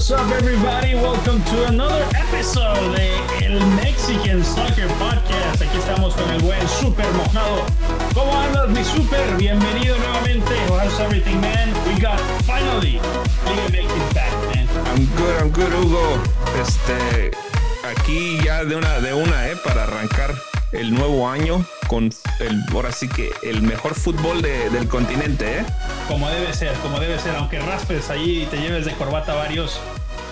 What's up, everybody? Welcome to another episode de El Mexican Soccer Podcast. Aquí estamos con el buen Super Mojado. ¿Cómo andas, mi Super? Bienvenido nuevamente. How's everything, man? We got, finally, Liga MX back, man. I'm good, Hugo. Aquí ya de una para arrancar el nuevo año con ahora sí que el mejor fútbol del continente, ¿eh? Como debe ser, aunque raspes ahí y te lleves de corbata varios,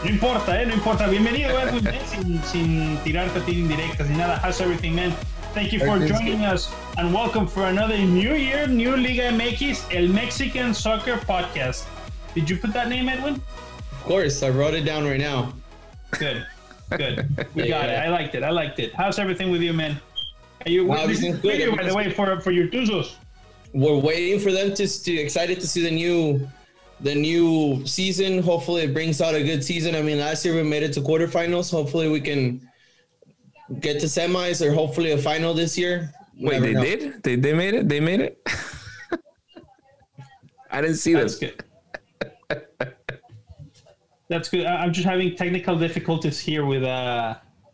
no importa. Bienvenido, Edwin, sin tirarte a ti indirectas ni nada. How's everything, man? Thank you for joining us and welcome for another new year, new Liga MX, el Mexican Soccer Podcast. Did you put that name, Edwin? Of course, I wrote it down right now. Good. We got it. I liked it. How's everything with you, man? Are you waiting by the way for your Tuzos? We're waiting for them to excited to see the new season. Hopefully it brings out a good season. I mean, last year we made it to quarterfinals. Hopefully we can get to semis or hopefully a final this year. Wait, they did? They made it? I didn't see this. That's good. I'm just having technical difficulties here with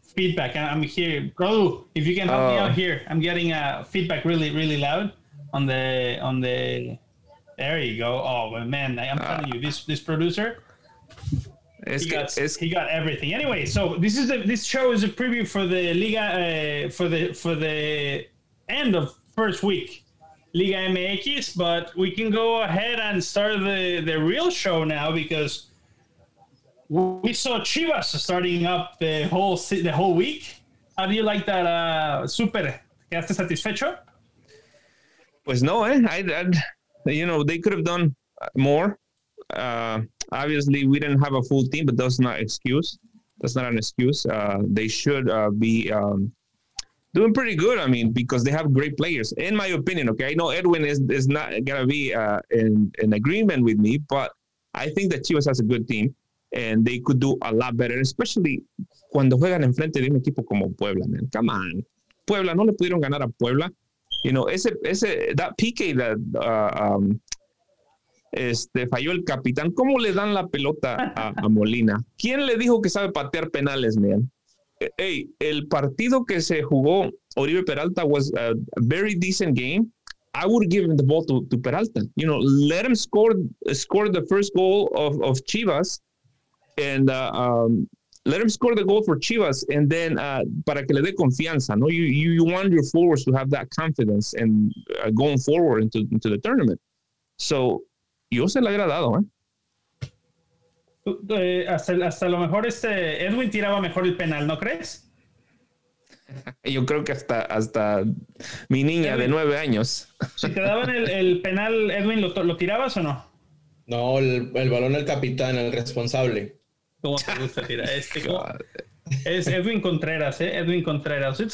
feedback. I'm here. Bro, if you can help me out here. I'm getting feedback really, really loud on the. There you go. Oh, man, I'm telling you, this producer, he got everything. Anyway, so this show is a preview for the Liga, for the end of first week Liga MX, but we can go ahead and start the real show now because we saw Chivas starting up the whole week. How do you like that, Super? ¿Quedaste satisfecho? Pues no, eh? They could have done more. Obviously, we didn't have a full team, but that's not an excuse. They should be doing pretty good. I mean, because they have great players, in my opinion. Okay, I know Edwin is not gonna be in agreement with me, but I think that Chivas has a good team. And they could do a lot better, especially cuando juegan enfrente de un equipo como Puebla, man. Come on. Puebla, no le pudieron ganar a Puebla. You know, that PK that falló el capitán. ¿Cómo le dan la pelota a Molina? ¿Quién le dijo que sabe patear penales, man? Hey, el partido que se jugó Oribe Peralta was a very decent game. I would give him the ball to Peralta. You know, let him score the first goal of Chivas. And let him score the goal for Chivas, and then para que le dé confianza, no? You want your forwards to have that confidence and going forward into the tournament. So, yo se la hubiera dado, ¿eh? Hasta lo mejor Edwin tiraba mejor el penal, ¿no crees? Yo creo que hasta mi niña Edwin, de 9 años. Si te daban el penal, Edwin, ¿lo tirabas o no? No, el balón al capitán, el responsable. ¿Cómo te gusta tirar? Es Edwin Contreras, ¿eh? Edwin Contreras. No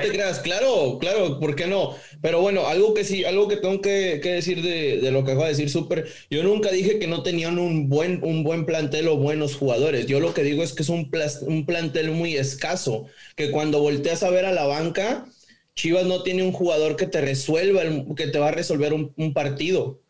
te creas. Claro, ¿por qué no? Pero bueno, algo que tengo que decir de lo que acaba de decir Super. Yo nunca dije que no tenían un buen plantel o buenos jugadores. Yo lo que digo es que es un plantel muy escaso, que cuando volteas a ver a la banca, Chivas no tiene un jugador que te resuelva, que te va a resolver un partido.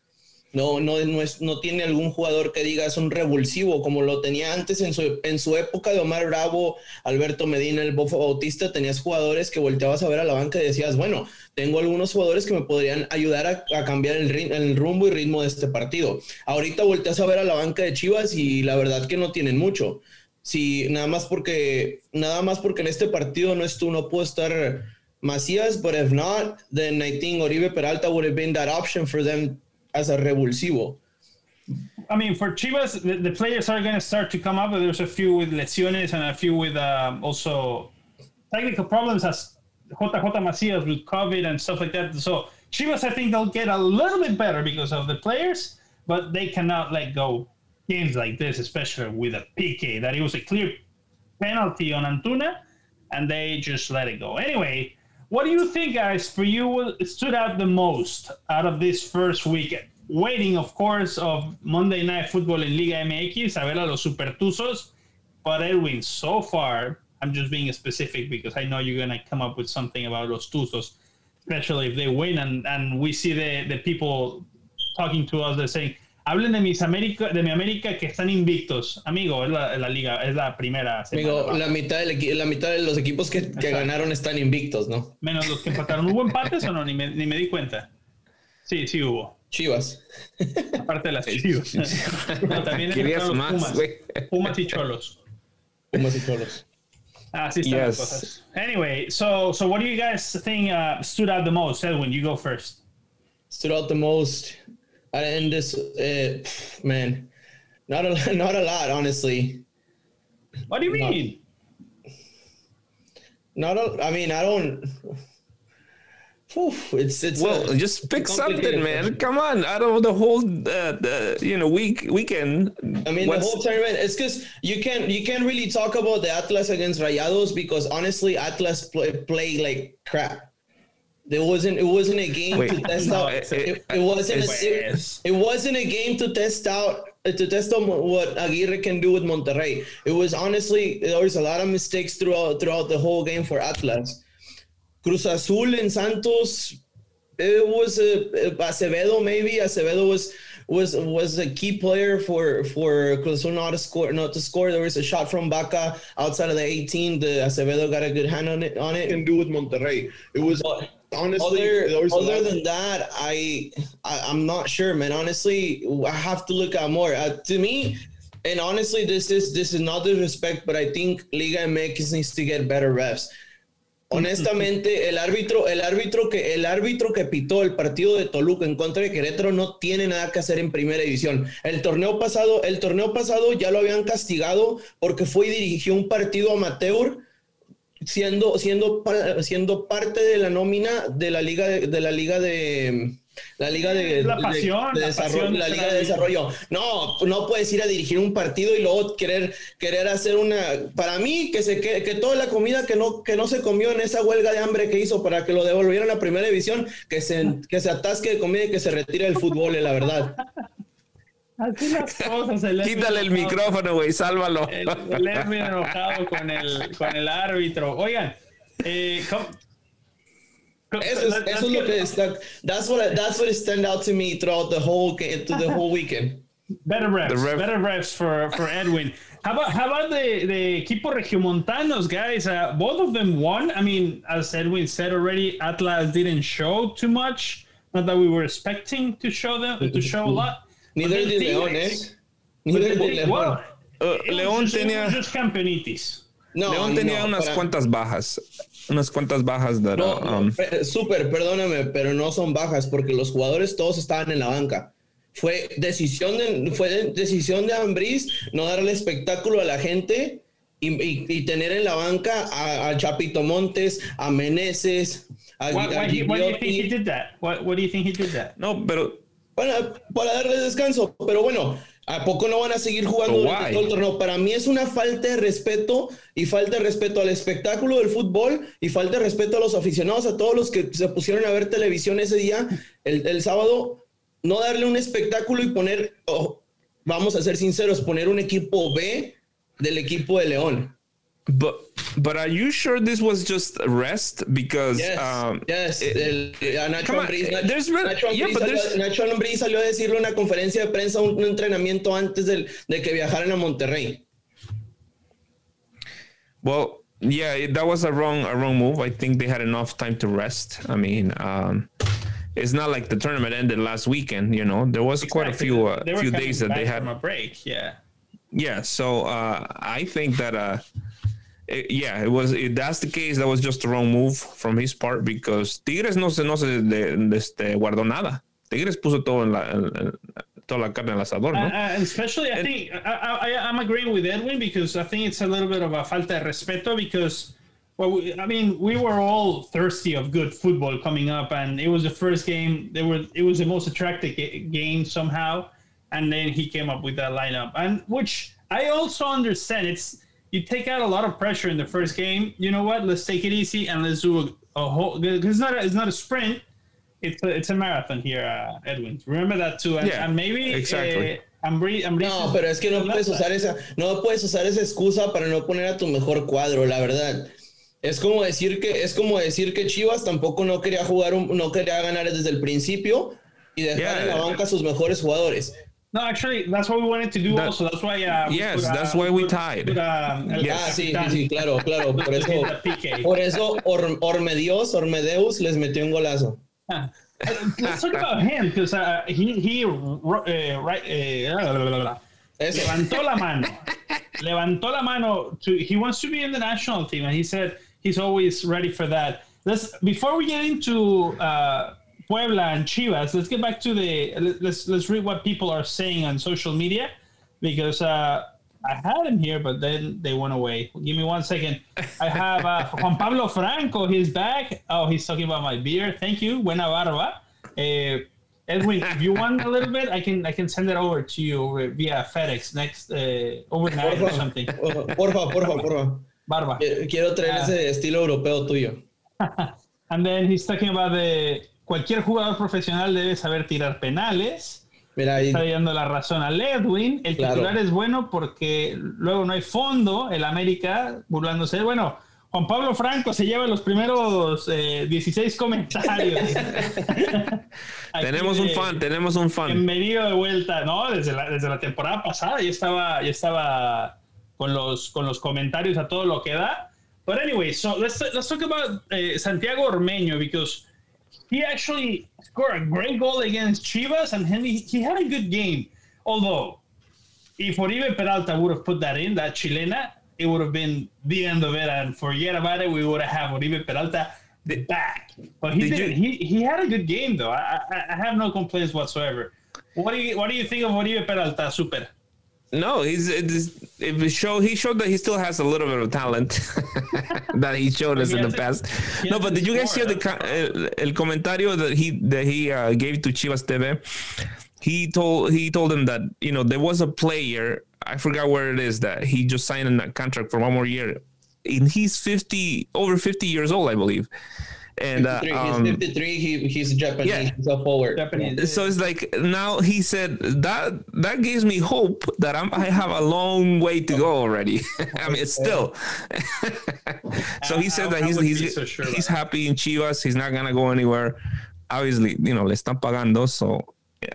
No tiene algún jugador que diga es un revulsivo, como lo tenía antes en su época de Omar Bravo, Alberto Medina, el Bofo Bautista. Tenías jugadores que volteabas a ver a la banca y decías, bueno, tengo algunos jugadores que me podrían ayudar a cambiar el rumbo y ritmo de este partido. Ahorita volteas a ver a la banca de Chivas y la verdad que no tienen mucho. Sí, nada más porque en este partido no puedo estar Macías, but if not, then I think Oribe Peralta would have been that option for them as a revulsivo. I mean, for Chivas, the players are going to start to come up. There's a few with lesiones and a few with also technical problems as JJ Macías with COVID and stuff like that. So Chivas, I think they'll get a little bit better because of the players, but they cannot let go games like this, especially with a PK. That it was a clear penalty on Antuna, and they just let it go. Anyway, what do you think, guys, for you, what stood out the most out of this first weekend? Waiting, of course, of Monday Night Football in Liga MX, a ver a los Super Tuzos. But Edwin, so far, I'm just being specific because I know you're going to come up with something about los Tuzos, especially if they win and we see the people talking to us. They're saying, Hablen de mi América que están invictos. Amigo, es la liga, es la primera semana. Amigo, la mitad de los equipos que ganaron están invictos, ¿no? Menos los que empataron. ¿Hubo empates o no? Ni me di cuenta. Sí hubo. Chivas. Aparte de las Chivas. No, también querías más, güey. Pumas y Cholos. Ah, sí, están las cosas. Anyway, so what do you guys think stood out the most? Edwin, you go first. Stood out the most... And this, man, not a lot, honestly. What do you mean? Just pick something, man. Come on, out of the whole, weekend. I mean, the whole tournament. It's because you can't really talk about the Atlas against Rayados because honestly, Atlas played like crap. It wasn't a game to test out. It wasn't a game to test out what Aguirre can do with Monterrey. It was honestly there was a lot of mistakes throughout the whole game for Atlas. Cruz Azul and Santos. It was Acevedo maybe. Acevedo was a key player for Cruz Azul not to score. There was a shot from Baca outside of the 18. The Acevedo got a good hand on it. Can do with Monterrey. It was. Honestly, other than that, I'm not sure, man. Honestly, I have to look at more. To me, and honestly, this is not disrespect, but I think Liga MX needs to get better refs. Honestamente, el árbitro que pitó el partido de Toluca en contra de Querétaro no tiene nada que hacer en primera división. El torneo pasado ya lo habían castigado porque fue y dirigió un partido amateur. Siendo parte de la nómina de la liga de desarrollo. No puedes ir a dirigir un partido y luego querer hacer una. Para mí que toda la comida que no se comió en esa huelga de hambre que hizo para que lo devolvieran a primera división, que se atasque de comida y que se retire del fútbol, la verdad. Así las cosas. Quítale el micrófono, güey, sálvalo. El Edwin enojado con el árbitro. Oigan, eso es lo que está. That's what stand out to me throughout the whole game, through the whole weekend. Better refs for Edwin. How about the equipo regiomontanos, guys? Both of them won. I mean, as Edwin said already, Atlas didn't show too much. Not that we were expecting to show a lot. Neither did León, ¿eh? Neither did León. León tenía... No, León tenía unas cuantas bajas. That, súper, perdóname, pero no son bajas porque los jugadores todos estaban en la banca. Fue decisión de Ambriz no darle espectáculo a la gente y tener en la banca a Chapito Montes, a Meneses, a Gigliotti. Why do you think he did that? What do you think he did that? No, pero... Bueno, para darles descanso, pero bueno, ¿a poco no van a seguir jugando durante todo el torneo? Para mí es una falta de respeto y falta de respeto al espectáculo del fútbol y falta de respeto a los aficionados, a todos los que se pusieron a ver televisión ese día, el sábado, no darle un espectáculo y poner, vamos a ser sinceros, poner un equipo B del equipo de León. But are you sure this was just rest? Because Nacho Ambriz salió a decirle una conferencia de prensa, un entrenamiento antes de que viajaran a Monterrey. Well, yeah, that was a wrong move. I think they had enough time to rest. I mean, it's not like the tournament ended last weekend. You know, there was quite a few days that they had from a break. Yeah. So I think that. If that's the case, that was just the wrong move from his part because Tigres no se guardó nada. Tigres puso todo toda la carne al asador, ¿no? Especially, I think I'm agreeing with Edwin because I think it's a little bit of a falta de respeto because, we were all thirsty of good football coming up and it was the first game. It was the most attractive game somehow, and then he came up with that lineup, and which I also understand. You take out a lot of pressure in the first game. You know what? Let's take it easy and let's do a whole. It's not a sprint. It's a marathon here, Edwin. Remember that too. And maybe exactly. No, pero es que no puedes usar esa excusa para no poner a tu mejor cuadro. La verdad. Es como decir que Chivas tampoco no quería ganar desde el principio y dejar en la banca a sus mejores jugadores. No, actually, that's what we wanted to do that, also. That's why. Yes, that's why we tied. Yes. Sí, claro. Por eso Ormedeus les metió un golazo. Let's talk about him because he levantó la mano. He wants to be in the national team, and he said he's always ready for that. Before we get into Puebla and Chivas, let's get back to let's read what people are saying on social media, because I had him here, but then they went away. Give me 1 second. I have Juan Pablo Franco. He's back. Oh, he's talking about my beer. Thank you. Buena barba. Edwin, if you want a little bit, I can send it over to you via FedEx next overnight or something. Porfa. Barba. Quiero traer ese estilo europeo tuyo. And then he's talking about cualquier jugador profesional debe saber tirar penales. Mira, está dando la razón a Ledwin. El titular es bueno porque luego no hay fondo. El América burlándose. Bueno, Juan Pablo Franco se lleva los primeros 16 comentarios. Tenemos un fan. Bienvenido de vuelta, ¿no? Desde la temporada pasada ya estaba con los comentarios a todo lo que da. But anyway, so let's talk about Santiago Ormeño, because he actually scored a great goal against Chivas, and he had a good game. Although, if Oribe Peralta would have put that in, that chilena, it would have been the end of it, and forget about it. We would have Oribe Peralta back. But he didn't. He had a good game, though. I have no complaints whatsoever. What do you think of Oribe Peralta, Super? No, he showed that he still has a little bit of talent that he showed us in the past. No, but did you guys hear el comentario that he gave to Chivas TV? He told them that, you know, there was a player, I forgot where it is, that he just signed a contract for one more year, and he's over 50 years old, I believe. And he's 53. He's Japanese. Yeah. He's a forward. Japanese. So it's like, now he said that gives me hope that I have a long way to go already. I mean, it's still. So he said that he's happy in Chivas. He's not gonna go anywhere. Obviously, you know, le están pagando. So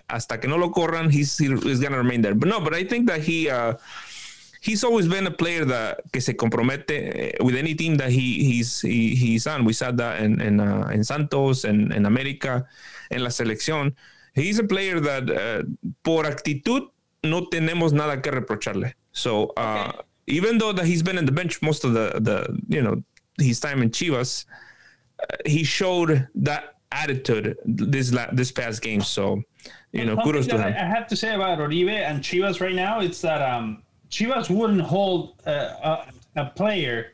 hasta que no lo corran, he's gonna remain there. But I think that he's always been a player that se compromete with any team that he's on. We saw that in Santos, and in América, en la selección. He's a player that por actitud no tenemos nada que reprocharle. So even though that he's been on the bench most of his time in Chivas, he showed that attitude this past game. So kudos to him. I have to say about Oribe and Chivas right now, it's that Chivas wouldn't hold a player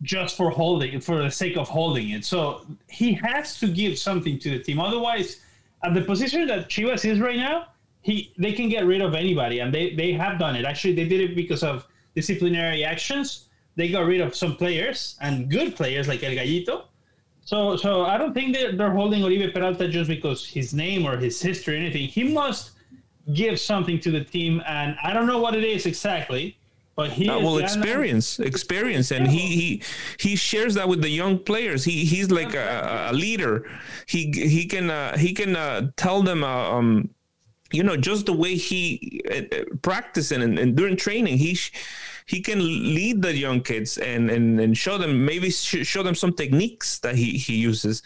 just for the sake of holding it. So he has to give something to the team. Otherwise, at the position that Chivas is right now, they can get rid of anybody, and they have done it. Actually, they did it because of disciplinary actions. They got rid of some players, and good players like El Gallito. So I don't think they're holding Oribe Peralta just because his name or his history or anything. He must give something to the team, and I don't know what it is exactly, but experience, and he shares that with the young players. He's like a leader. He can tell them just the way he practicing and during training, he can lead the young kids and show them, maybe show them some techniques that he uses.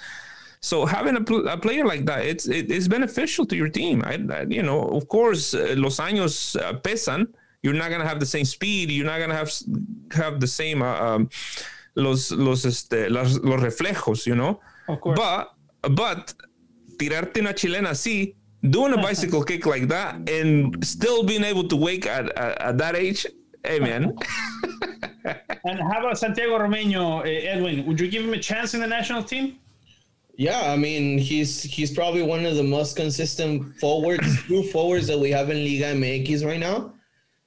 So having a player like that, it's beneficial to your team. Of course, los años pesan. You're not gonna have the same speed. You're not gonna have the same los reflejos. Of course. But tirarte una chilena así, doing a bicycle kick like that, and still being able to wake at that age. Hey, man. And how about Santiago Ormeño, Edwin? Would you give him a chance in the national team? Yeah, I mean, he's probably one of the most consistent true forwards that we have in Liga MX right now.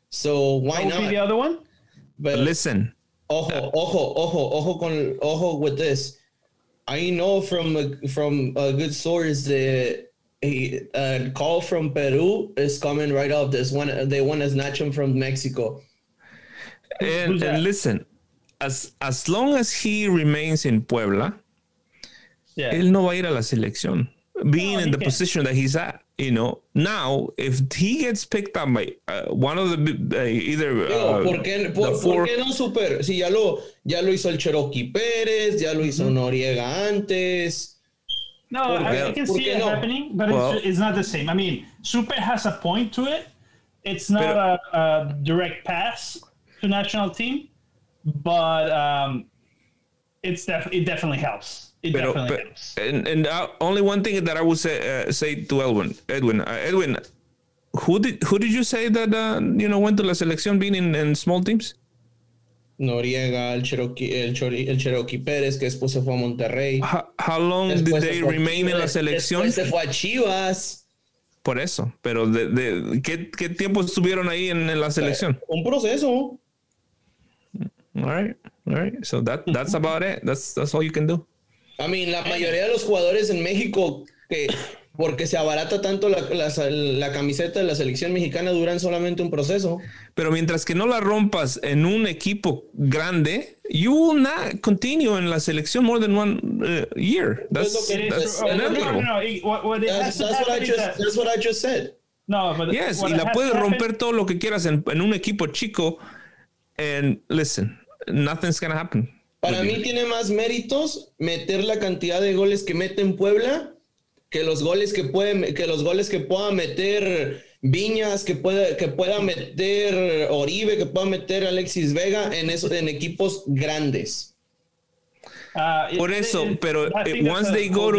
So why not? The other one? But listen. Ojo with this. I know from a good source that a call from Peru is coming right up. They want to snatch him from Mexico. And listen, as long as he remains in Puebla, él no va a ir a la selección. being in the position that he's at, you know. Now, if he gets picked up by one of the either ¿por qué no super? Si ya lo hizo el Cherokee Pérez, ya lo hizo Noriega antes. No, I can see it happening, but it's not the same. I mean, Super has a point to it. It's not a direct pass to national team, but it definitely helps. It definitely helps. And only one thing that I would say to Edwin, who did you say that went to la selección being in small teams? Noriega, el Cherokee Pérez, que después se fue a Monterrey. How long después did they remain in la selección? Después se fue a Chivas. Por eso, pero ¿qué tiempo estuvieron ahí en la selección? Un proceso. All right. So that's about it. That's all you can do. I mean, la mayoría de los jugadores en México que porque se abarata tanto la camiseta de la selección mexicana duran solamente un proceso. Pero mientras que no la rompas en un equipo grande, you will not continue in la selección more than one year. That's what I just said. No, but yes, y la puedes romper todo lo que quieras en un equipo chico. And listen, nothing's gonna happen. Para mí tiene más méritos meter la cantidad de goles que mete en Puebla que los goles que pueda meter Viñas, que pueda meter Oribe, que pueda meter Alexis Vega en equipos grandes. Por eso, pero once they go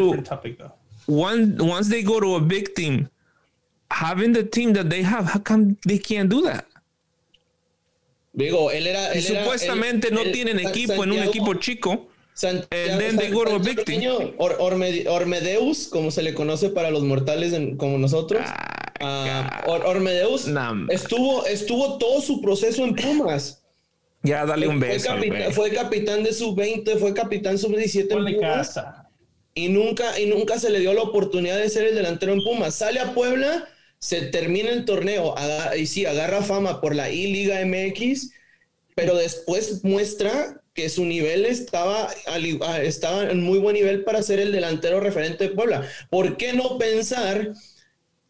to a big team, having the team that they have, how come they can't do that? Digo, él tienen equipo Santiago, en un equipo chico. Ormedeus, como se le conoce para los mortales como nosotros. Ormedeus estuvo todo su proceso en Pumas. Ya, dale un beso. Fue capitán de sub-20, fue capitán sub-17 en Pumas. Y nunca se le dio la oportunidad de ser el delantero en Pumas. Sale a Puebla, se termina el torneo y sí, agarra fama por la Liga MX, pero después muestra que su nivel estaba en muy buen nivel para ser el delantero referente de Puebla. ¿Por qué no pensar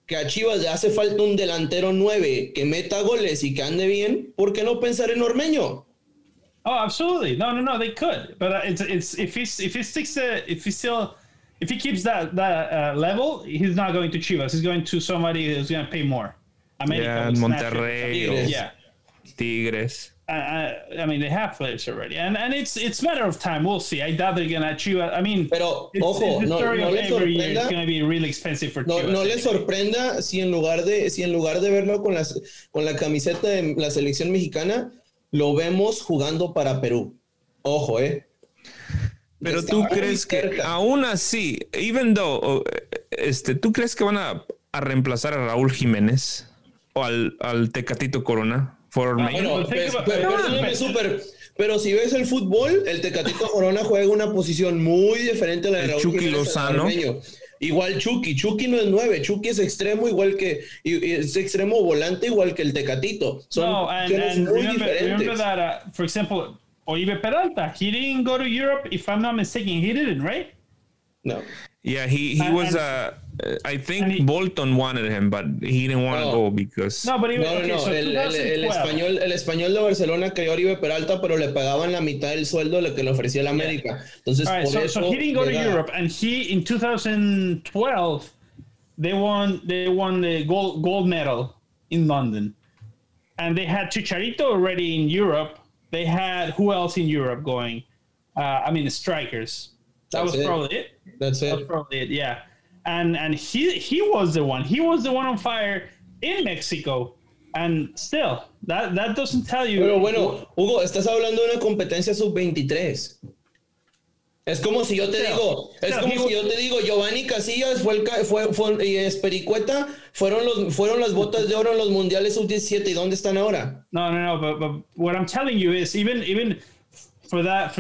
que a Chivas le hace falta un delantero 9 que meta goles y que ande bien? ¿Por qué no pensar en Ormeño? Oh, absolutely. No, they could. But it's if he keeps that level, he's not going to Chivas. He's going to somebody who's going to pay more. América, Monterrey, Tigres. I mean, they have players already, and it's a matter of time. We'll see. I doubt they're gonna achieve. I mean, pero ojo, no les sorprenda. It's gonna be really expensive for Chivas. No les sorprenda si en lugar de verlo con la camiseta de la selección mexicana lo vemos jugando para Perú. Ojo, Pero está tú crees cerca. Que aún así, even though, ¿tú crees que van a reemplazar a Raúl Jiménez o al Tecatito Corona? Pero si ves el fútbol, el Tecatito Corona juega una posición muy diferente a la de Raúl Chucky Lozano. Igual Chucky no es 9, Chucky es extremo volante igual que el Tecatito. Remember that, for example, Oribe Peralta, he didn't go to Europe, if I'm not mistaken, he didn't, right? No. Yeah, I think Bolton wanted him, but he didn't want to go because... No, but el español de Barcelona creó Oribe Peralta, pero le pagaban la mitad del sueldo lo que le ofrecía el América. Entonces, so he didn't go to Europe, and he, in 2012, they won the gold medal in London. And they had Chicharito already in Europe. They had who else in Europe going? The strikers. That was probably it, yeah. And he was the one. He was the one on fire in Mexico. And still, that doesn't tell you. Pero bueno, Hugo, estás hablando de una competencia sub-23. Es como si yo te digo, Giovanni Casillas fue y Espericueta fueron las botas de oro en los mundiales sub-17. ¿Y dónde están ahora? No. But what I'm telling you is even for that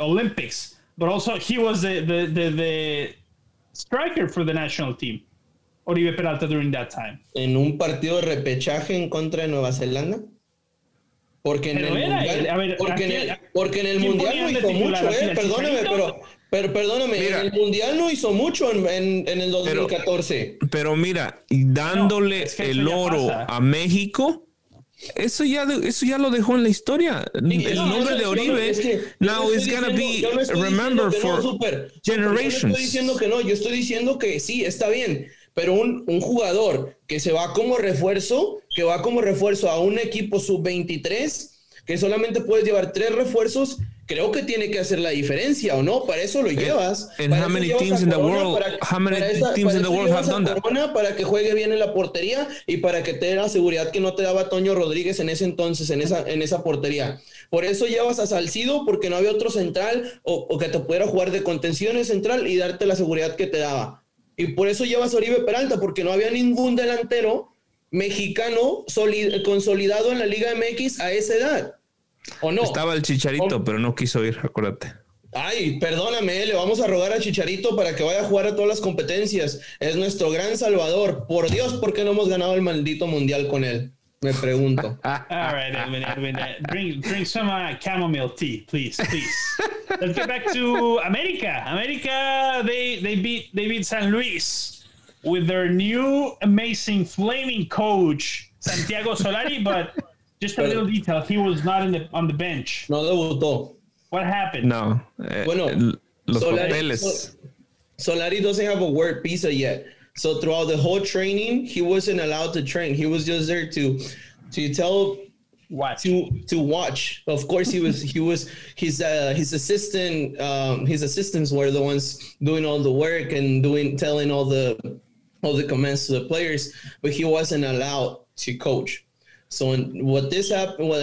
Olympics, but also he was the striker for the national team, Oribe Peralta, during that time. En un partido de repechaje en contra de Nueva Zelanda. Porque en el mundial hizo mucho, perdóname, pero Pero perdóname, mira, en el Mundial no hizo mucho en el 2014. Pero mira, dándole el oro a México, eso ya lo dejó en la historia. El nombre de Oribe, now it's gonna be remembered for generations. Yo no estoy diciendo que no, yo estoy diciendo que sí, está bien. Pero un jugador que se va como refuerzo, a un equipo sub-23, que solamente puedes llevar 3 refuerzos, creo que tiene que hacer la diferencia, ¿o no? Para eso lo llevas. ¿Y cuántos teams en el mundo han hecho eso? Para que juegue bien en la portería y para que te dé la seguridad que no te daba Toño Rodríguez en ese entonces, en esa portería. Por eso llevas a Salcido, porque no había otro central o que te pudiera jugar de contención en central y darte la seguridad que te daba. Y por eso llevas a Oribe Peralta, porque no había ningún delantero mexicano consolidado en la Liga MX a esa edad, ¿o no? Estaba el Chicharito, pero no quiso ir, acuérdate. Ay, perdóname, le vamos a rogar a Chicharito para que vaya a jugar a todas las competencias. Es nuestro gran salvador. Por Dios, ¿por qué no hemos ganado el maldito Mundial con él? Me pregunto. All right, Edwin, bring some chamomile tea, please. Let's get back to America. America, they beat San Luis with their new amazing flaming coach Santiago Solari, but just a little detail, he was not on the bench. No debutó. What happened? No. Los papeles. Solari doesn't have a work visa yet. So throughout the whole training, he wasn't allowed to train. He was just there to watch. Of course, his assistants were the ones doing all the work and telling all the commands to the players, but he wasn't allowed to coach. So what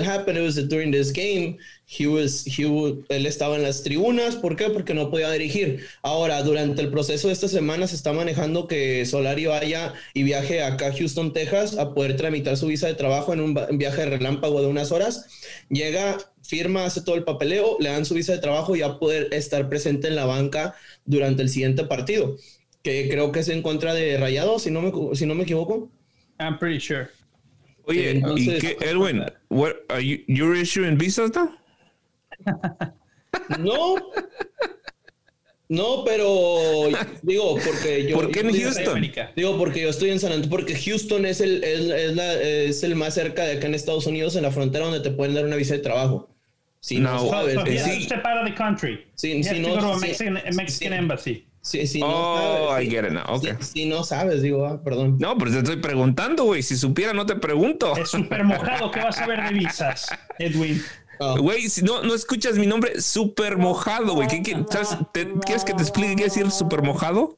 happened was that during this game, él estaba en las tribunas. ¿Por qué? Porque no podía dirigir. Ahora, durante el proceso de esta semana se está manejando que Solari vaya y viaje acá a Houston, Texas, a poder tramitar su visa de trabajo en un viaje de relámpago de unas horas. Llega, firma, hace todo el papeleo, le dan su visa de trabajo y va a poder estar presente en la banca durante el siguiente partido, que creo que es en contra de Rayados, si no me equivoco. I'm pretty sure. Oye, entonces, Edwin, what are you're issuing visas now? No, pero digo porque yo. ¿Por qué en Houston? Digo porque yo estoy en San Antonio, porque Houston es el más cerca de acá en Estados Unidos, en la frontera donde te pueden dar una visa de trabajo. Si no sabes, step out of the country. Mexican embassy. I get it now. Okay. Si no sabes, digo, perdón. No, pero te estoy preguntando, güey. Si supiera, no te pregunto. Es súper mojado. ¿Qué vas a ver de visas, Edwin? Güey, si no escuchas mi nombre, súper mojado, güey. ¿Quieres que te explique qué es decir súper mojado?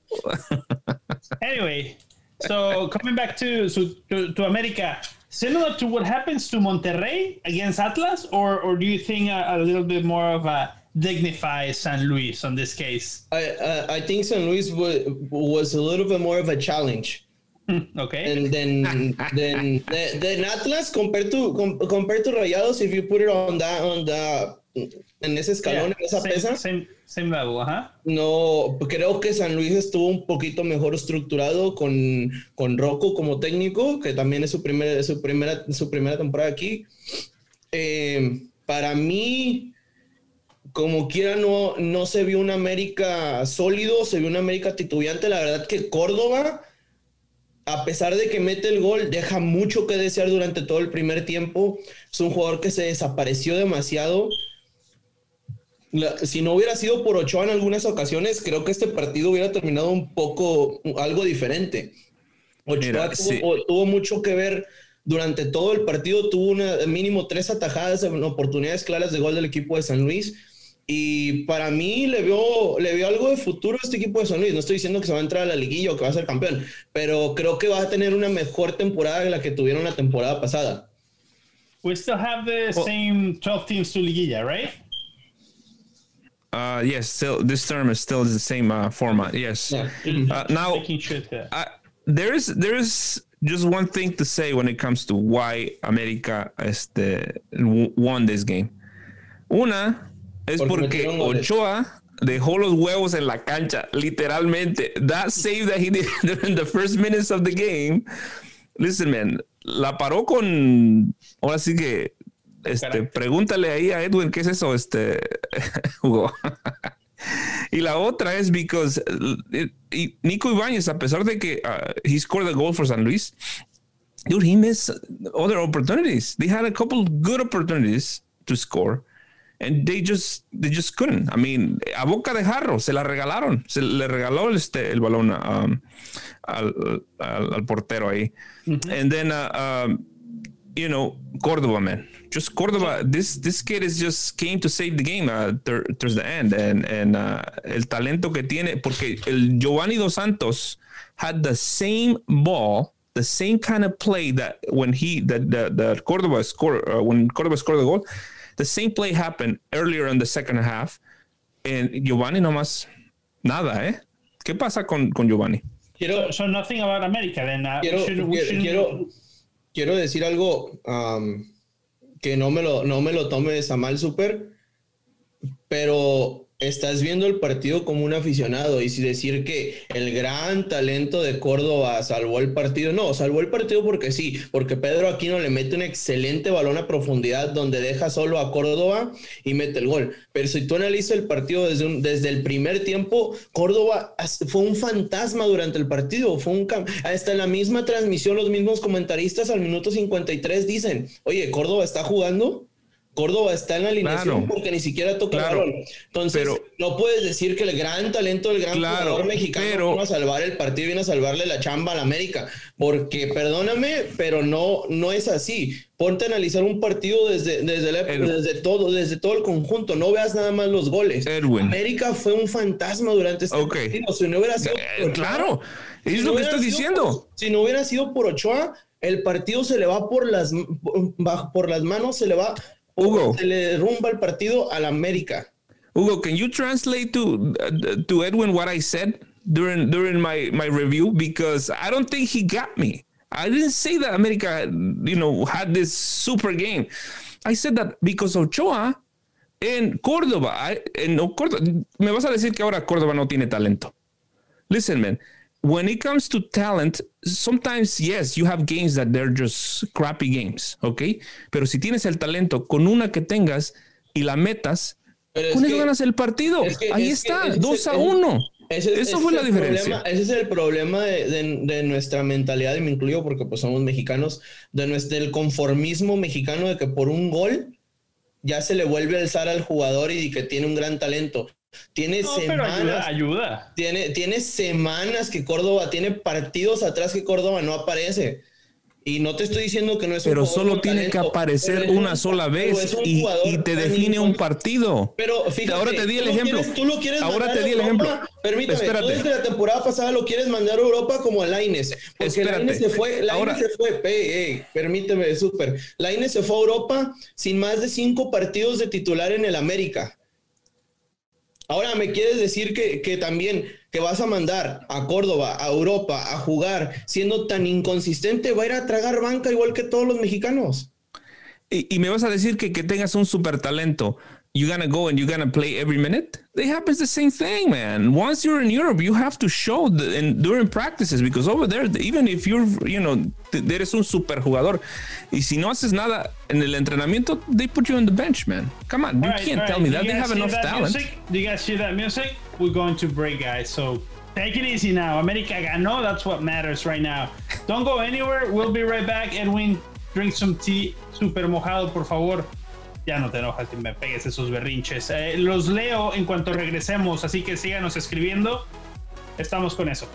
Anyway, so coming back to America, similar to what happens to Monterrey against Atlas, or do you think a little bit more of a dignify San Luis on this case? I think San Luis was a little bit more of a challenge. Okay. And then Atlas compared to Rayados, if you put it on the en ese escalón, en esa pesa. Same level, ajá. No, creo que San Luis estuvo un poquito mejor estructurado con Rocco como técnico, que también es su primera temporada aquí. Para mí, como quiera, no se vio un América sólido, se vio un América titubeante. La verdad que Córdoba, a pesar de que mete el gol, deja mucho que desear durante todo el primer tiempo. Es un jugador que se desapareció demasiado. Si no hubiera sido por Ochoa en algunas ocasiones, creo que este partido hubiera terminado algo diferente. Ochoa tuvo mucho que ver. Durante todo el partido tuvo mínimo 3 atajadas en oportunidades claras de gol del equipo de San Luis. Y para mí le veo algo de futuro a este equipo de San Luis. No estoy diciendo que se va a entrar a la liguilla o que va a ser campeón, pero creo que va a tener una mejor temporada que la que tuvieron la temporada pasada. We still have the same 12 teams to liguilla, right? Yes, still this term is still the same format. Yes. Yeah. Now there is just one thing to say when it comes to why América won this game. Una es porque Ochoa dejó los huevos en la cancha, literalmente. That save that he did during the first minutes of the game. Listen, man, la paró con... Ahora sí que... pregúntale ahí a Edwin, ¿qué es eso, Hugo? Y la otra es because Nico Ibáñez, a pesar de que he scored a goal for San Luis, dude, he missed other opportunities. They had a couple good opportunities to score, and they just couldn't. I mean, a boca de jarro, se la regalaron. Se le regaló el balón al portero ahí. Mm-hmm. And then, you know, Córdoba, man. Just Córdoba, this kid is just came to save the game towards the end. And el talento que tiene, porque el Giovanni Dos Santos had the same ball, the same kind of play that when that Córdoba scored, when Córdoba scored the goal, the same play happened earlier in the second half. And Giovanni nomás nada, ¿eh? ¿Qué pasa con Giovanni? So nothing about America then. Quiero decir algo que no me lo tomes a mal, Super, pero estás viendo el partido como un aficionado, y si decir que el gran talento de Córdoba salvó el partido, no, salvó el partido porque sí, porque Pedro Aquino le mete un excelente balón a profundidad donde deja solo a Córdoba y mete el gol. Pero si tú analizas el partido desde el primer tiempo, Córdoba fue un fantasma durante el partido, hasta en la misma transmisión los mismos comentaristas al minuto 53 dicen, oye, Córdoba está jugando, Córdoba está en la alineación, claro, porque ni siquiera toca el balón. Entonces, pero no puedes decir que el gran talento del gran jugador mexicano vino a salvar el partido, vino a salvarle la chamba a la América, porque, perdóname, pero no es así. Ponte a analizar un partido desde todo el conjunto, no veas nada más los goles. Edwin. América fue un fantasma durante este partido. Si no hubiera sido por Ochoa, claro, es lo que estás diciendo. Si no hubiera sido por Ochoa, el partido se le va por las manos, se le va. Hugo, se le derrumba el partido al América. Hugo, can you translate to Edwin what I said during my review? Because I don't think he got me. I didn't say that América, you know, had this super game. I said that because Ochoa and Córdoba. Me vas a decir que ahora Córdoba no tiene talento. Listen, man. When it comes to talent, sometimes, yes, you have games that they're just crappy games, ¿ok? Pero si tienes el talento, con una que tengas y la metas, con eso ganas el partido. Ahí está, 2-1. Eso fue la diferencia. Ese es el problema de nuestra mentalidad, y me incluyo porque pues somos mexicanos, del conformismo mexicano de que por un gol ya se le vuelve a alzar al jugador y que tiene un gran talento. Tiene semanas, ayuda. Tiene semanas que Córdoba tiene partidos atrás que Córdoba no aparece. Y no te estoy diciendo que no es un jugador. Pero solo tiene que aparecer una sola vez y te define un partido. Pero fíjate, ahora te di el ejemplo. Ahora te di el ejemplo. Permíteme, espérate. Tú desde la temporada pasada lo quieres mandar a Europa como a Lainez. Porque Lainez se fue. Permíteme, Super. Lainez se fue a Europa sin más de 5 partidos de titular en el América. Ahora me quieres decir que también que vas a mandar a Córdoba, a Europa, a jugar, siendo tan inconsistente, va a ir a tragar banca igual que todos los mexicanos. Y me vas a decir que tengas un super talento. You're gonna go and you're gonna play every minute? It happens the same thing, man. Once you're in Europe, you have to show during practices, because over there, even if you're, you know, eres un super jugador, y si no haces nada en el entrenamiento, they put you on the bench, man. Come on, you can't tell me that. They have enough talent. Do you guys hear that music? We're going to break, guys, so take it easy now. America, I know that's what matters right now. Don't go anywhere. We'll be right back. Edwin, drink some tea. Super mojado, por favor. Ya no te enojas, me pegues esos berrinches. Los leo en cuanto regresemos, así que síganos escribiendo. Estamos con eso.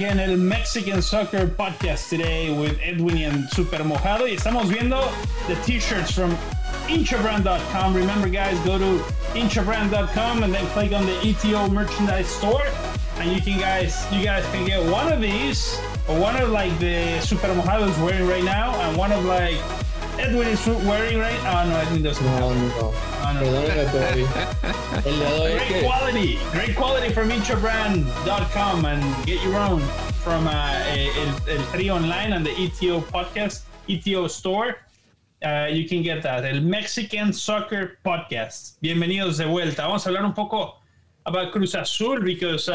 En el Mexican Soccer Podcast today with Edwin and Super Mojado, y estamos viendo the t-shirts from inchabrand.com. Remember guys, go to inchabrand.com and then click on the ETO merchandise store, and you guys can get one of these, or one of like the Super Mojado is wearing right now, and one of like Edwin is wearing right. Oh no, Edwin doesn't. No. Great quality from eatyoubrand.com, and get your own from El Trio Online and the ETO podcast, ETO store. You can get that. El Mexican Soccer Podcast. Bienvenidos de vuelta. Vamos a hablar un poco about Cruz Azul, because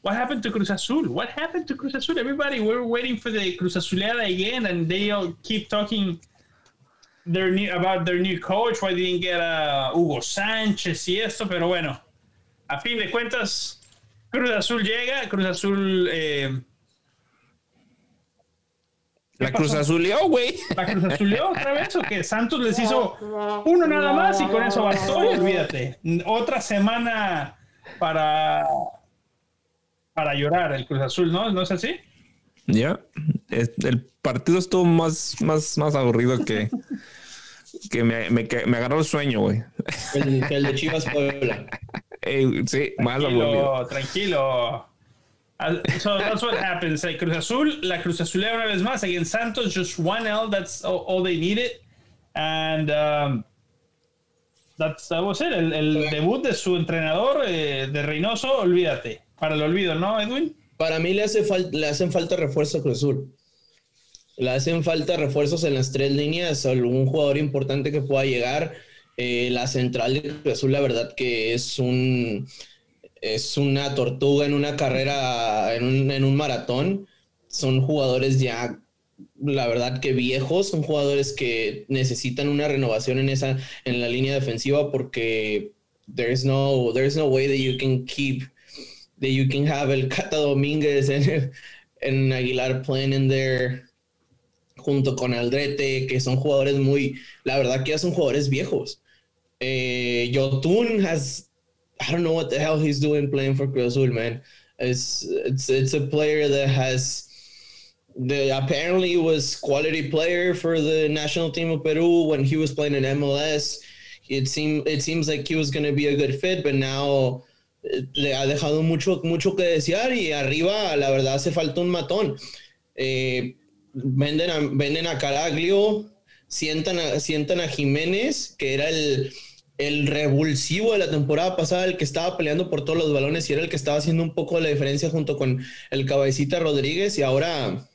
what happened to Cruz Azul? What happened to Cruz Azul? Everybody, we're waiting for the Cruz Azuleada again, and they all keep talking about their new coach, why they didn't get Hugo Sánchez y esto, pero bueno, a fin de cuentas, Cruz Azul llega, Cruz Azul... La Cruz Azuleó, güey. ¿La Cruz Azuleó otra vez o qué? Santos les hizo uno nada más y con eso bastó, olvídate. Otra semana para llorar el Cruz Azul, ¿no? ¿No es así? Ya, yeah. El partido estuvo más aburrido que me agarró el sueño, güey. El de Chivas Puebla. Sí, tranquilo, más aburrido. Tranquilo. So that's what happens. Like Cruz Azul, la Cruz Azulera una vez más. Against Santos, just 1-0. That's all they needed. And that was it. El debut de su entrenador, de Reynoso, olvídate. Para el olvido, ¿no, Edwin? Para mí le hacen falta refuerzos a Cruz Azul. Le hacen falta refuerzos en las tres líneas, algún jugador importante que pueda llegar. La central de Cruz Azul, la verdad que es una tortuga en una carrera, en un maratón. Son jugadores ya, la verdad que viejos, son jugadores que necesitan una renovación en la línea defensiva, porque there is no way that you can keep, that you can have el Cata Dominguez and Aguilar playing in there junto con Aldrete, que son jugadores la verdad que ya son jugadores viejos. Yotun has, I don't know what the hell he's doing playing for Cruz Azul, man. It's a player that apparently was quality player for the national team of Peru when he was playing in MLS. It seems like he was going to be a good fit, but now le ha dejado mucho que desear, y arriba la verdad hace falta un matón. Venden a Caraglio, sientan a Jiménez, que era el revulsivo de la temporada pasada, el que estaba peleando por todos los balones y era el que estaba haciendo un poco la diferencia junto con el Cabecita Rodríguez, y ahora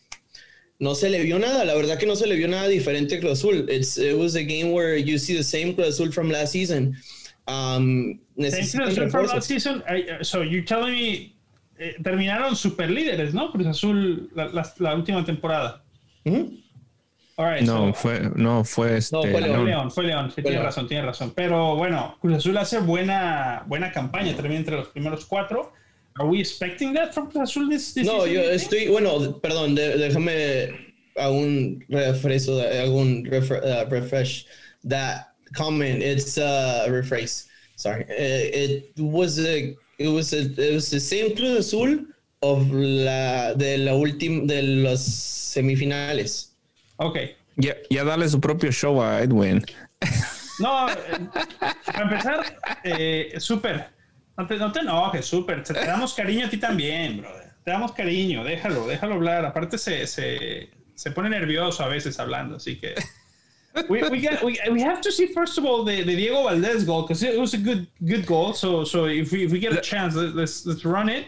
no se le vio nada, la verdad que no se le vio nada diferente a Cruz Azul. It was a game where you see the same Cruz Azul from last season. From last season, so you're telling me terminaron super líderes, ¿no? Cruz Azul la última temporada. Mm-hmm. All right, fue León. Sí, tiene razón. Pero bueno, Cruz Azul hace buena campaña, también entre los primeros cuatro. Are we expecting that from Cruz Azul this season? No, yo estoy, bueno, perdón, déjame refresh that comment. It's rephrase. Sorry, it was the same Cruz Azul of de los semifinales. Okay. Ya dale su propio show a Edwin. No, para empezar, súper. No te enojes, súper. Te damos cariño a ti también, brother. Te damos cariño, déjalo hablar. Aparte se pone nervioso a veces hablando, así que. We have to see, first of all, the Diego Valdez goal, because it was a good goal. So if we get a chance, let's run it,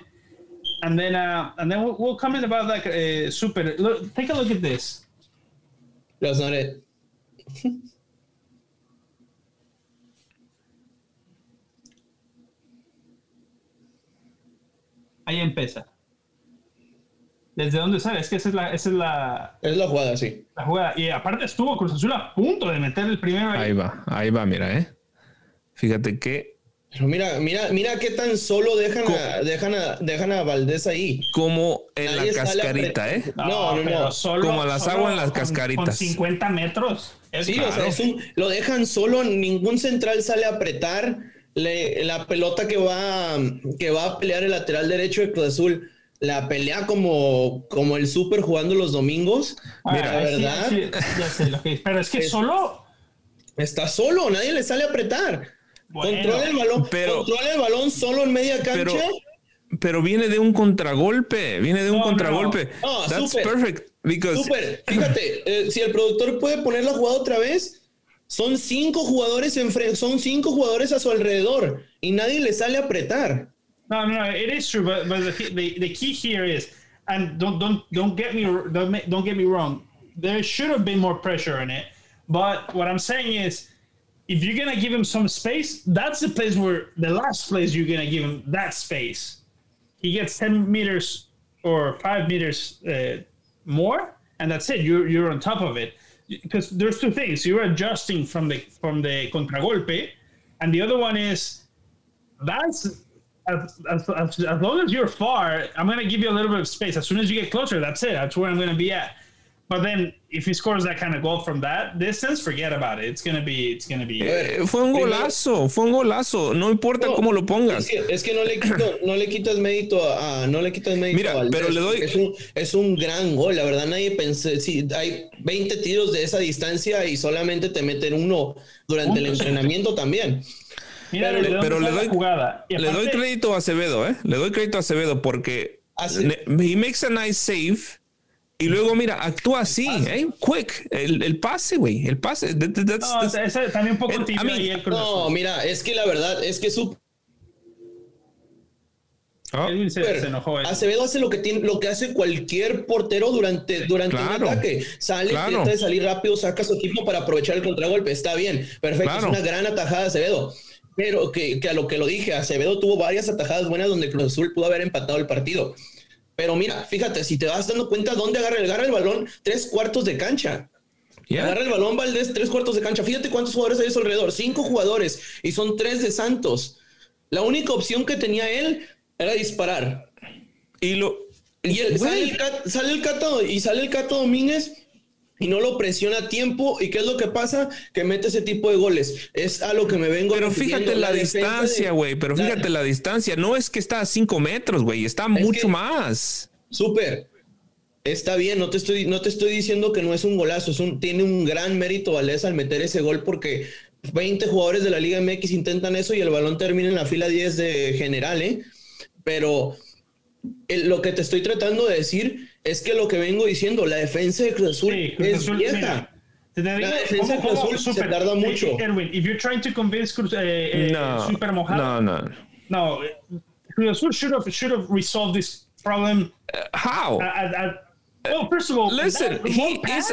and then we'll comment about like super. Look, take a look at this. That's not it. Ahí empieza. ¿Desde dónde sale? Es que esa es la... Es la jugada, sí. La jugada. Y aparte estuvo Cruz Azul a punto de meter el primero. Ahí va, mira, ¿eh? Fíjate que... Pero mira qué tan solo dejan a Valdés ahí. Como en nadie la cascarita, ¿eh? No. Solo, como las hago en las cascaritas. Con 50 metros. Sí, claro. O sea, lo dejan solo, ningún central sale a apretar. La pelota que va a pelear el lateral derecho de Cruz Azul. La pelea como el Super jugando los domingos. Mira, la verdad. Sí, ya sé lo que es. Pero es que solo. Está solo, nadie le sale a apretar. Bueno, controla el balón solo en media cancha. Pero viene de un contragolpe. No, that's super, perfect. Because... Super, fíjate, si el productor puede poner la jugada otra vez, Son cinco jugadores a su alrededor y nadie le sale a apretar. No, it is true, but the key here is, and don't get me wrong, there should have been more pressure in it. But what I'm saying is, if you're gonna give him some space, that's the place where the last place you're gonna give him that space. He gets 10 meters or 5 meters more, and that's it. You're on top of it. Because there's two things: you're adjusting from the contragolpe, and the other one is that's as long as you're far, I'm gonna give you a little bit of space. As soon as you get closer, that's it. That's where I'm gonna be at. But then if he scores that kind of goal from that distance, forget about it. It's gonna be. Fue un golazo. No importa cómo lo pongas. Es que no le quitas mérito. Mira, a pero le doy. Es un gran gol, la verdad. Nadie pensó. Si hay 20 tiros de esa distancia y solamente te meten uno durante el entrenamiento también. Mira, pero le doy crédito a Acevedo, Le doy crédito a Acevedo porque he makes a nice save. Y luego, mira, actúa así, quick, el pase, güey, el pase. Ese también un poco tibio ahí el Cruz Azul. No, mira, es que la verdad, es que su... Se enojó. Acevedo hace lo que hace cualquier portero durante un ataque. Sale, trata de salir rápido, saca su equipo para aprovechar el contragolpe. Está bien, perfecto, claro. Es una gran atajada de Acevedo. Pero que a lo que lo dije, Acevedo tuvo varias atajadas buenas donde Cruz Azul pudo haber empatado el partido. Pero mira, fíjate, si te vas dando cuenta dónde agarra el balón, 3/4 de cancha. Yeah. Agarra el balón Valdez, 3/4 de cancha. Fíjate cuántos jugadores hay a su alrededor, 5 jugadores, y son 3 de Santos. La única opción que tenía él era disparar. Y sale el Cata Dominguez y no lo presiona a tiempo. ¿Y qué es lo que pasa? Que mete ese tipo de goles. Es a lo que me vengo. Pero fíjate la distancia, güey. Pero fíjate la distancia. No es que está a 5 metros, güey. Está mucho más. Súper. Está bien. No te estoy diciendo que no es un golazo. Tiene un gran mérito Valdez al meter ese gol porque 20 jugadores de la Liga MX intentan eso y el balón termina en la fila 10 de general, Pero... lo que te estoy tratando de decir es que lo que vengo diciendo, la defensa de Cruz Azul es vieja. La defensa de Cruz Azul se tarda mucho. Edwin, if you're trying to convince Cruz Super Mojado, no. Cruz Azul should have resolved this problem. How? Well, first of all, listen,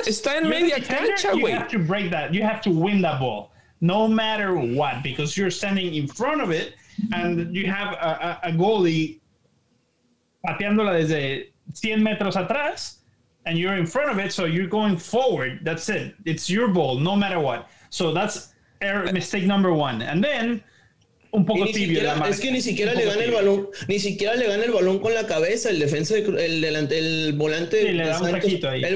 está en media cancha, güey. You have to break that. You have to win that ball, no matter what, because you're standing in front of it, and you have a goalie pateándola desde 100 metros atrás, and you're in front of it, so you're going forward. That's it. It's your ball, no matter what. So that's mistake number one. And then, un poco tibio. Es que ni siquiera le gana el balón con la cabeza. El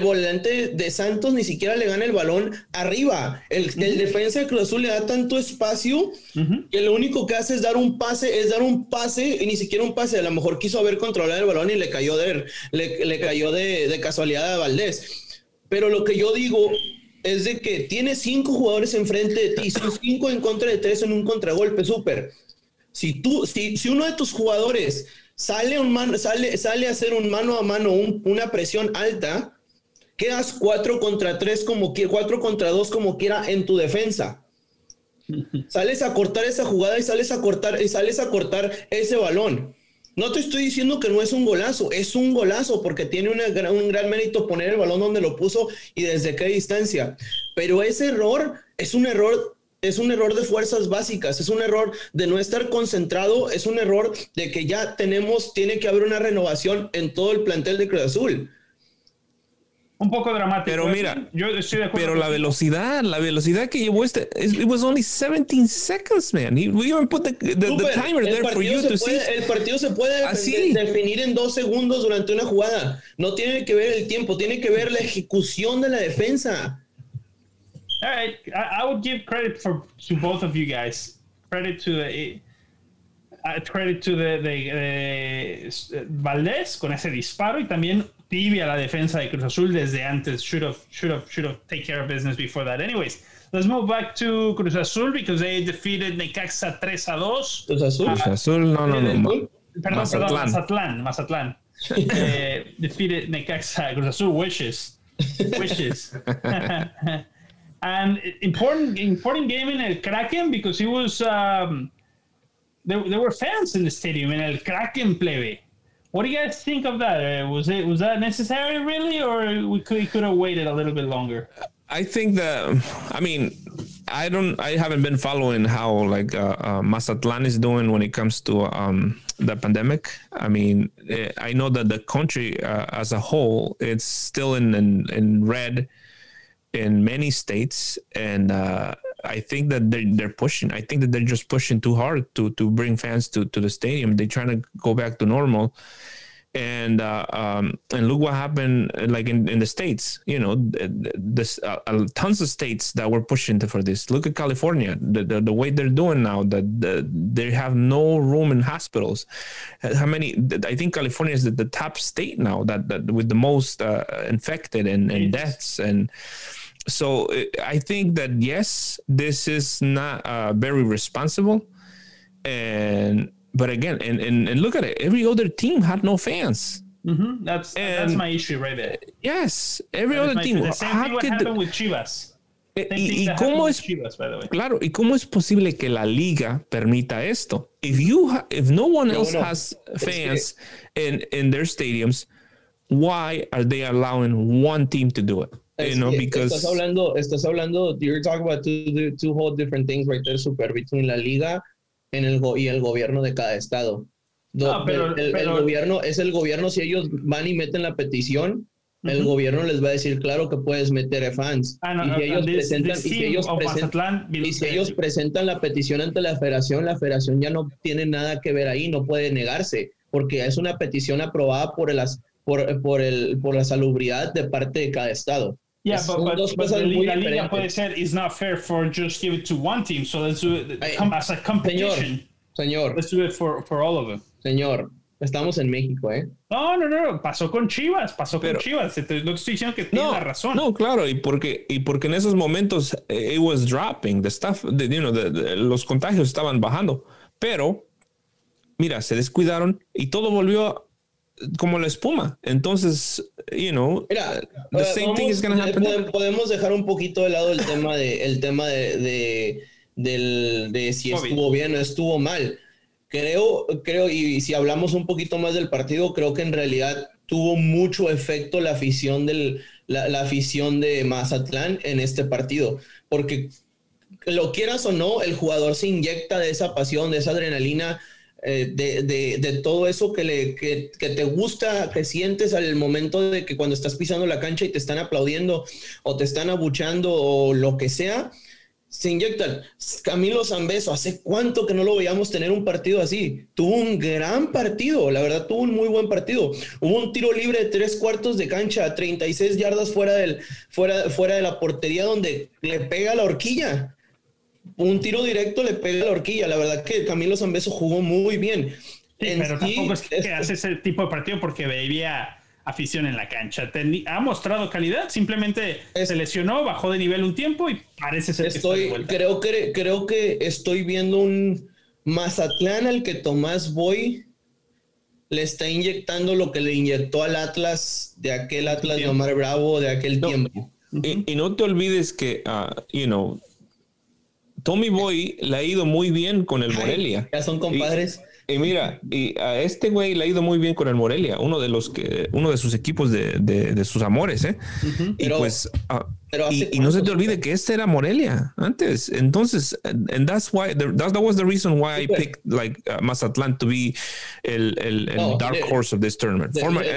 volante de Santos ni siquiera le gana el balón arriba. El defensa de Cruz Azul le da tanto espacio que lo único que hace es dar un pase y ni siquiera un pase. A lo mejor quiso haber controlado el balón y le cayó de casualidad a Valdez. Pero lo que yo digo es de que tienes 5 jugadores enfrente de ti, son 5 en contra de 3 en un contragolpe, súper. Si uno de tus jugadores sale a hacer un mano a mano, una presión alta, quedas 4 contra 3 como quiera, 4 contra 2 como quiera en tu defensa. Sales a cortar esa jugada y sales a cortar ese balón. No te estoy diciendo que no es un golazo, es un golazo porque tiene un gran mérito poner el balón donde lo puso y desde qué distancia. Pero ese error es un error de fuerzas básicas, es un error de no estar concentrado, es un error de que ya tiene que haber una renovación en todo el plantel de Cruz Azul. Un poco dramático. Pero mira, yo estoy de acuerdo. Pero la velocidad que llevó it was only 17 seconds, man. We even put the timer there for you to see. El partido se puede definir en 2 segundos durante una jugada. No tiene que ver el tiempo, tiene que ver la ejecución de la defensa. All right, I would give credit to both of you guys. Credit to Valdez con ese disparo y también tibia la defensa de Cruz Azul desde antes. Should have take care of business before that. Anyways, let's move back to Cruz Azul because they defeated Necaxa 3-2. Cruz Azul, no. Perdón, Mazatlán. Defeated Necaxa. Cruz Azul wishes. And important game in El Kraken, because it was there were fans in the stadium in El Kraken, plebe. What do you guys think of that? Was that necessary, really, or we could have waited a little bit longer? I think that, I mean, I haven't been following how like Mazatlán is doing when it comes to the pandemic. I mean, I know that the country as a whole, it's still in red in many states, and I think that they're pushing. I think that they're just pushing too hard to bring fans to the stadium. They're trying to go back to normal. And and look what happened, like in the states, you know, this tons of states that were pushing for this. Look at California, the way they're doing now, that they have no room in hospitals. How many? I think California is the top state now that with the most infected and deaths. And so I think that, yes, this is not very responsible. But again, and look at it. Every other team had no fans. Mm-hmm. That's my issue right there. Yes, every other team. The same thing happened with Chivas. Claro, ¿y cómo es posible que la liga permita esto? If no one else has fans in their stadiums, why are they allowing one team to do it? You know, because you're talking about two whole different things right there, super, between la liga y el gobierno de cada estado. El gobierno es el gobierno. Si ellos van y meten la petición, el gobierno les va a decir, claro que puedes meter fans. Y si ellos presentan la petición ante la federación ya no tiene nada que ver ahí, no puede negarse, porque es una petición aprobada por la salubridad de parte de cada estado. Yeah, but the Liga puede ser, it's not fair for just give it to one team. So let's do it as a competition. Señor. Let's do it for all of them. Señor, estamos en México, ¿eh? No. Pasó con Chivas. No estoy diciendo que tiene la razón. No, claro. Y porque en esos momentos it was dropping. The stuff, you know, los contagios estaban bajando. Pero, mira, se descuidaron y todo volvió como la espuma. Entonces, you know, mira, the same thing is going to happen. Podemos dejar un poquito de lado el tema de si estuvo bien o estuvo mal. Creo, y si hablamos un poquito más del partido, creo que en realidad tuvo mucho efecto la afición de Mazatlán en este partido, porque lo quieras o no, el jugador se inyecta de esa pasión, de esa adrenalina, de todo eso que te gusta, que sientes al momento de que cuando estás pisando la cancha y te están aplaudiendo o te están abuchando o lo que sea, se inyectan. Camilo Zambeso, ¿hace cuánto que no lo veíamos tener un partido así? Tuvo un gran partido, la verdad, tuvo un muy buen partido. Hubo un tiro libre de 3/4 de cancha, 36 yardas fuera de la portería, donde le pega la horquilla. Un tiro directo le pega la horquilla. La verdad que Camilo Zambeso jugó muy bien. Sí, pero tampoco es que hace ese tipo de partido porque veía afición en la cancha. Ha mostrado calidad, simplemente se lesionó, bajó de nivel un tiempo y parece ser que está de vuelta. Creo que estoy viendo un Mazatlán al que Tomás Boy le está inyectando lo que le inyectó al Atlas, de aquel Atlas de Omar Bravo, de aquel tiempo. Y no te olvides que, you know, Tommy Boy le ha ido muy bien con el Morelia. Ya son compadres. Y mira, y a este güey le ha ido muy bien con el Morelia, uno de sus equipos de sus amores, ¿eh? Uh-huh. Pero no se te olvide que este era Morelia antes. Entonces, and that's why that was the reason why I picked like Mazatlán to be el dark horse of this tournament. For my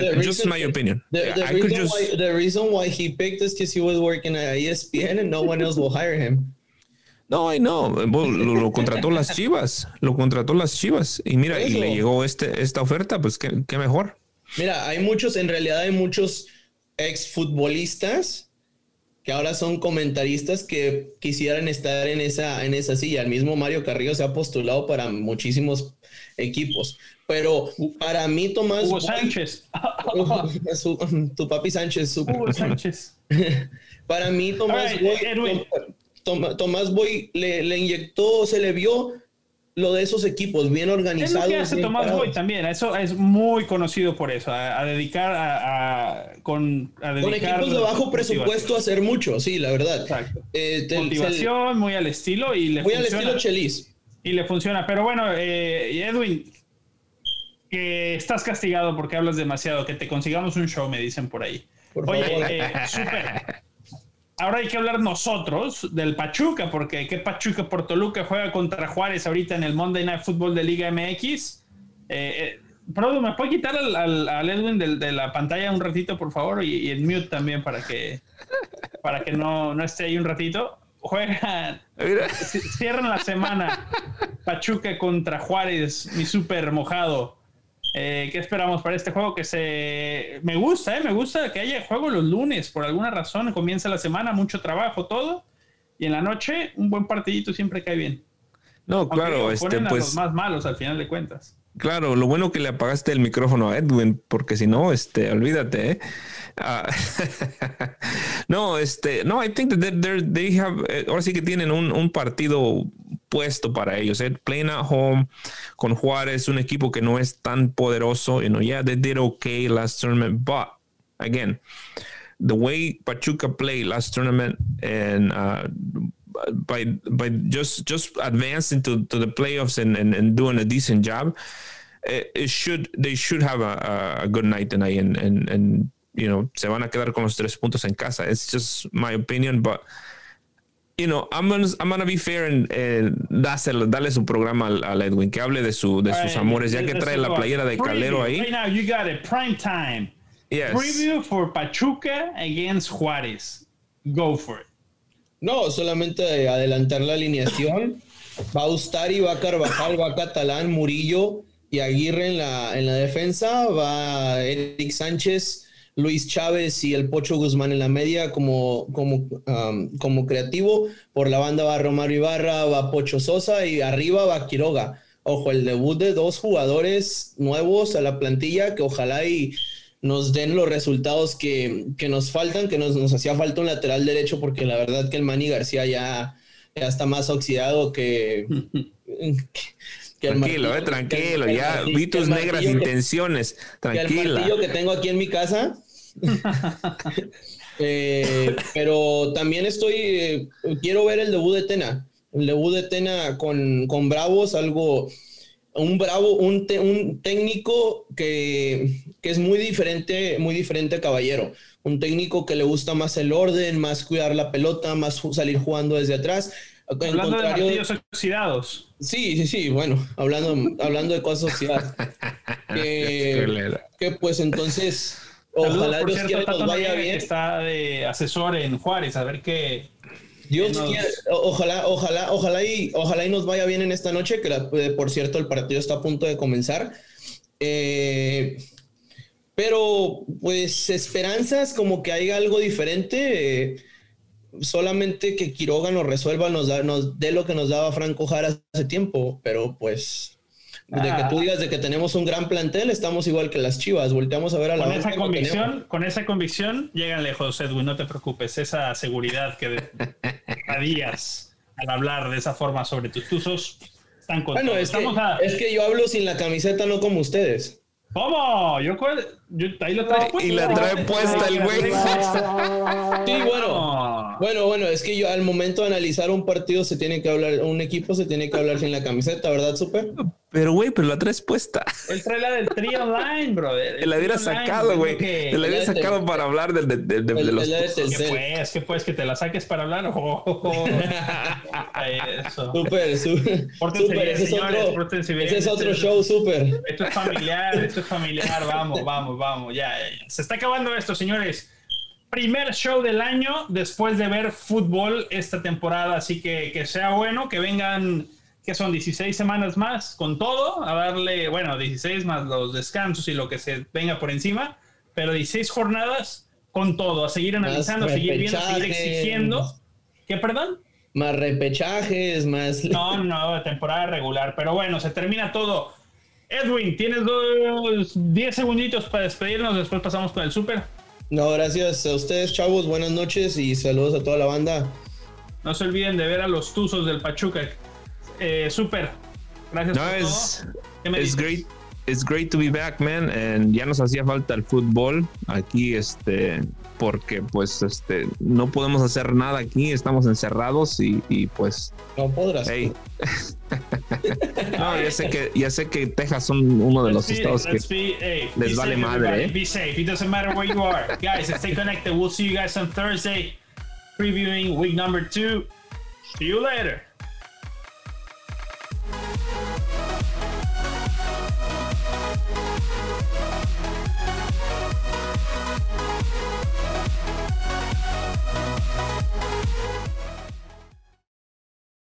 opinion. The reason why he picked is because he was working at ESPN and no one else will hire him. No, I know. Lo contrató las Chivas. Y mira, y le llegó esta oferta, pues qué mejor. Mira, hay muchos exfutbolistas que ahora son comentaristas que quisieran estar en esa silla. El mismo Mario Carrillo se ha postulado para muchísimos equipos. Pero para mí, Tomás... Hugo Sánchez. Tu papi Sánchez. Hugo Sánchez. Para mí, Tomás... Edwin. Tomás Boy le inyectó, se le vio lo de esos equipos bien organizados. Es lo que hace Tomás Boy también, eso es muy conocido por eso, a dedicar con equipos de bajo presupuesto a hacer mucho, sí, la verdad. Exacto. Motivación, muy al estilo y le muy funciona, al estilo Chelis. Y le funciona, pero bueno, Edwin, que estás castigado porque hablas demasiado, que te consigamos un show, me dicen por ahí. Por favor. Oye, súper. Ahora hay que hablar nosotros del Pachuca, porque qué Pachuca por Toluca juega contra Juárez ahorita en el Monday Night Football de Liga MX. Produ, ¿me puede quitar al Edwin de la pantalla un ratito, por favor? Y el mute también para que no esté ahí un ratito. Juegan, cierran la semana Pachuca contra Juárez, mi súper mojado. ¿Qué esperamos para este juego? Me gusta que haya juego los lunes. Por alguna razón comienza la semana, mucho trabajo, todo, y en la noche un buen partidito siempre cae bien. No, aunque claro, ponen a los más malos al final de cuentas. Claro, lo bueno que le apagaste el micrófono a Edwin, porque si no, olvídate. No, no, I think that they have, ahora sí que tienen un partido puesto para ellos. Playing at home con Juárez, un equipo que no es tan poderoso. You know, yeah, they did okay last tournament, but again, the way Pachuca played last tournament and by just advancing to the playoffs and doing a decent job, they should have a good night tonight and you know, se van a quedar con los 3 puntos en casa. It's just my opinion, but you know, I'm gonna be fair and dale su programa al Edwin, que hable de sus amores, ya que trae la playera de Calero ahí. Right now you got it, prime time. Yes. Preview for Pachuca against Juárez. Go for it. No, solamente adelantar la alineación. Va Ustari, va Carvajal, va Catalán, Murillo y Aguirre en la defensa. Va Eric Sánchez, Luis Chávez y el Pocho Guzmán en la media como creativo. Por la banda va Romario Ibarra, va Pocho Sosa y arriba va Quiroga. Ojo, el debut de 2 jugadores nuevos a la plantilla que ojalá y nos den los resultados que nos faltan, que nos hacía falta un lateral derecho, porque la verdad que el Manny García ya está más oxidado que el Martillo. Tranquilo, ya vi tus negras intenciones, tranquila. El martillo que tengo aquí en mi casa. Pero también quiero ver el debut de Tena. El debut de Tena con Bravos, un técnico que es muy diferente a Caballero. Un técnico que le gusta más el orden, más cuidar la pelota, más salir jugando desde atrás. Hablando de martillos oxidados. Sí, bueno, hablando de cosas oxidadas. que pues entonces, ojalá Dios quiera que nos vaya bien. Está de asesor en Juárez, a ver qué... Dios quiera, ojalá y nos vaya bien en esta noche, que por cierto el partido está a punto de comenzar. Pero pues esperanzas como que haya algo diferente, solamente que Quiroga nos resuelva, nos dé lo que nos daba Franco Jara hace tiempo, pero pues... De que tú digas de que tenemos un gran plantel, estamos igual que las Chivas, volteamos a ver a la... Con esa convicción llegan lejos, Edwin, no te preocupes, esa seguridad que adías al hablar de esa forma sobre tus tuzos, están contentos. Bueno, es que yo hablo sin la camiseta, no como ustedes. ¿Cómo? Yo ahí lo traigo puesto. Y la trae puesta el güey. Sí, bueno, es que yo al momento de analizar un partido se tiene que hablar, un equipo se tiene que hablar sin la camiseta, ¿verdad, Super? Pero, güey, pero la traes puesta. Él trae la del Trio Line, brother. Te la hubiera sacado, güey. Te la hubiera sacado para hablar de los... ¿Qué pues? ¿Que te la saques para hablar? Eso. Super. Ese es otro show, Super. Esto es familiar. Vamos. Ya. Se está acabando esto, señores. Primer show del año después de ver fútbol esta temporada. Así que sea bueno, que vengan... que son 16 semanas más con todo, a darle, bueno, 16 más los descansos y lo que se venga por encima, pero 16 jornadas con todo, a seguir analizando, seguir viendo, seguir exigiendo. ¿Qué, perdón? Más repechajes, más... No, temporada regular, pero bueno, se termina todo. Edwin, tienes 10 segunditos para despedirnos, después pasamos con el súper. No, gracias a ustedes, chavos, buenas noches y saludos a toda la banda. No se olviden de ver a los Tuzos del Pachuca. Super, Gracias por todo. ¿Qué me dices? It's great to be back, man. And ya nos hacía falta el fútbol aquí, porque pues no podemos hacer nada aquí, estamos encerrados y pues no podrás. Hey. No, ya sé que Texas son uno de los estados que les vale madre. Be safe. It doesn't matter where you are, guys. Stay connected. We'll see you guys on Thursday, previewing week number 2. See you later.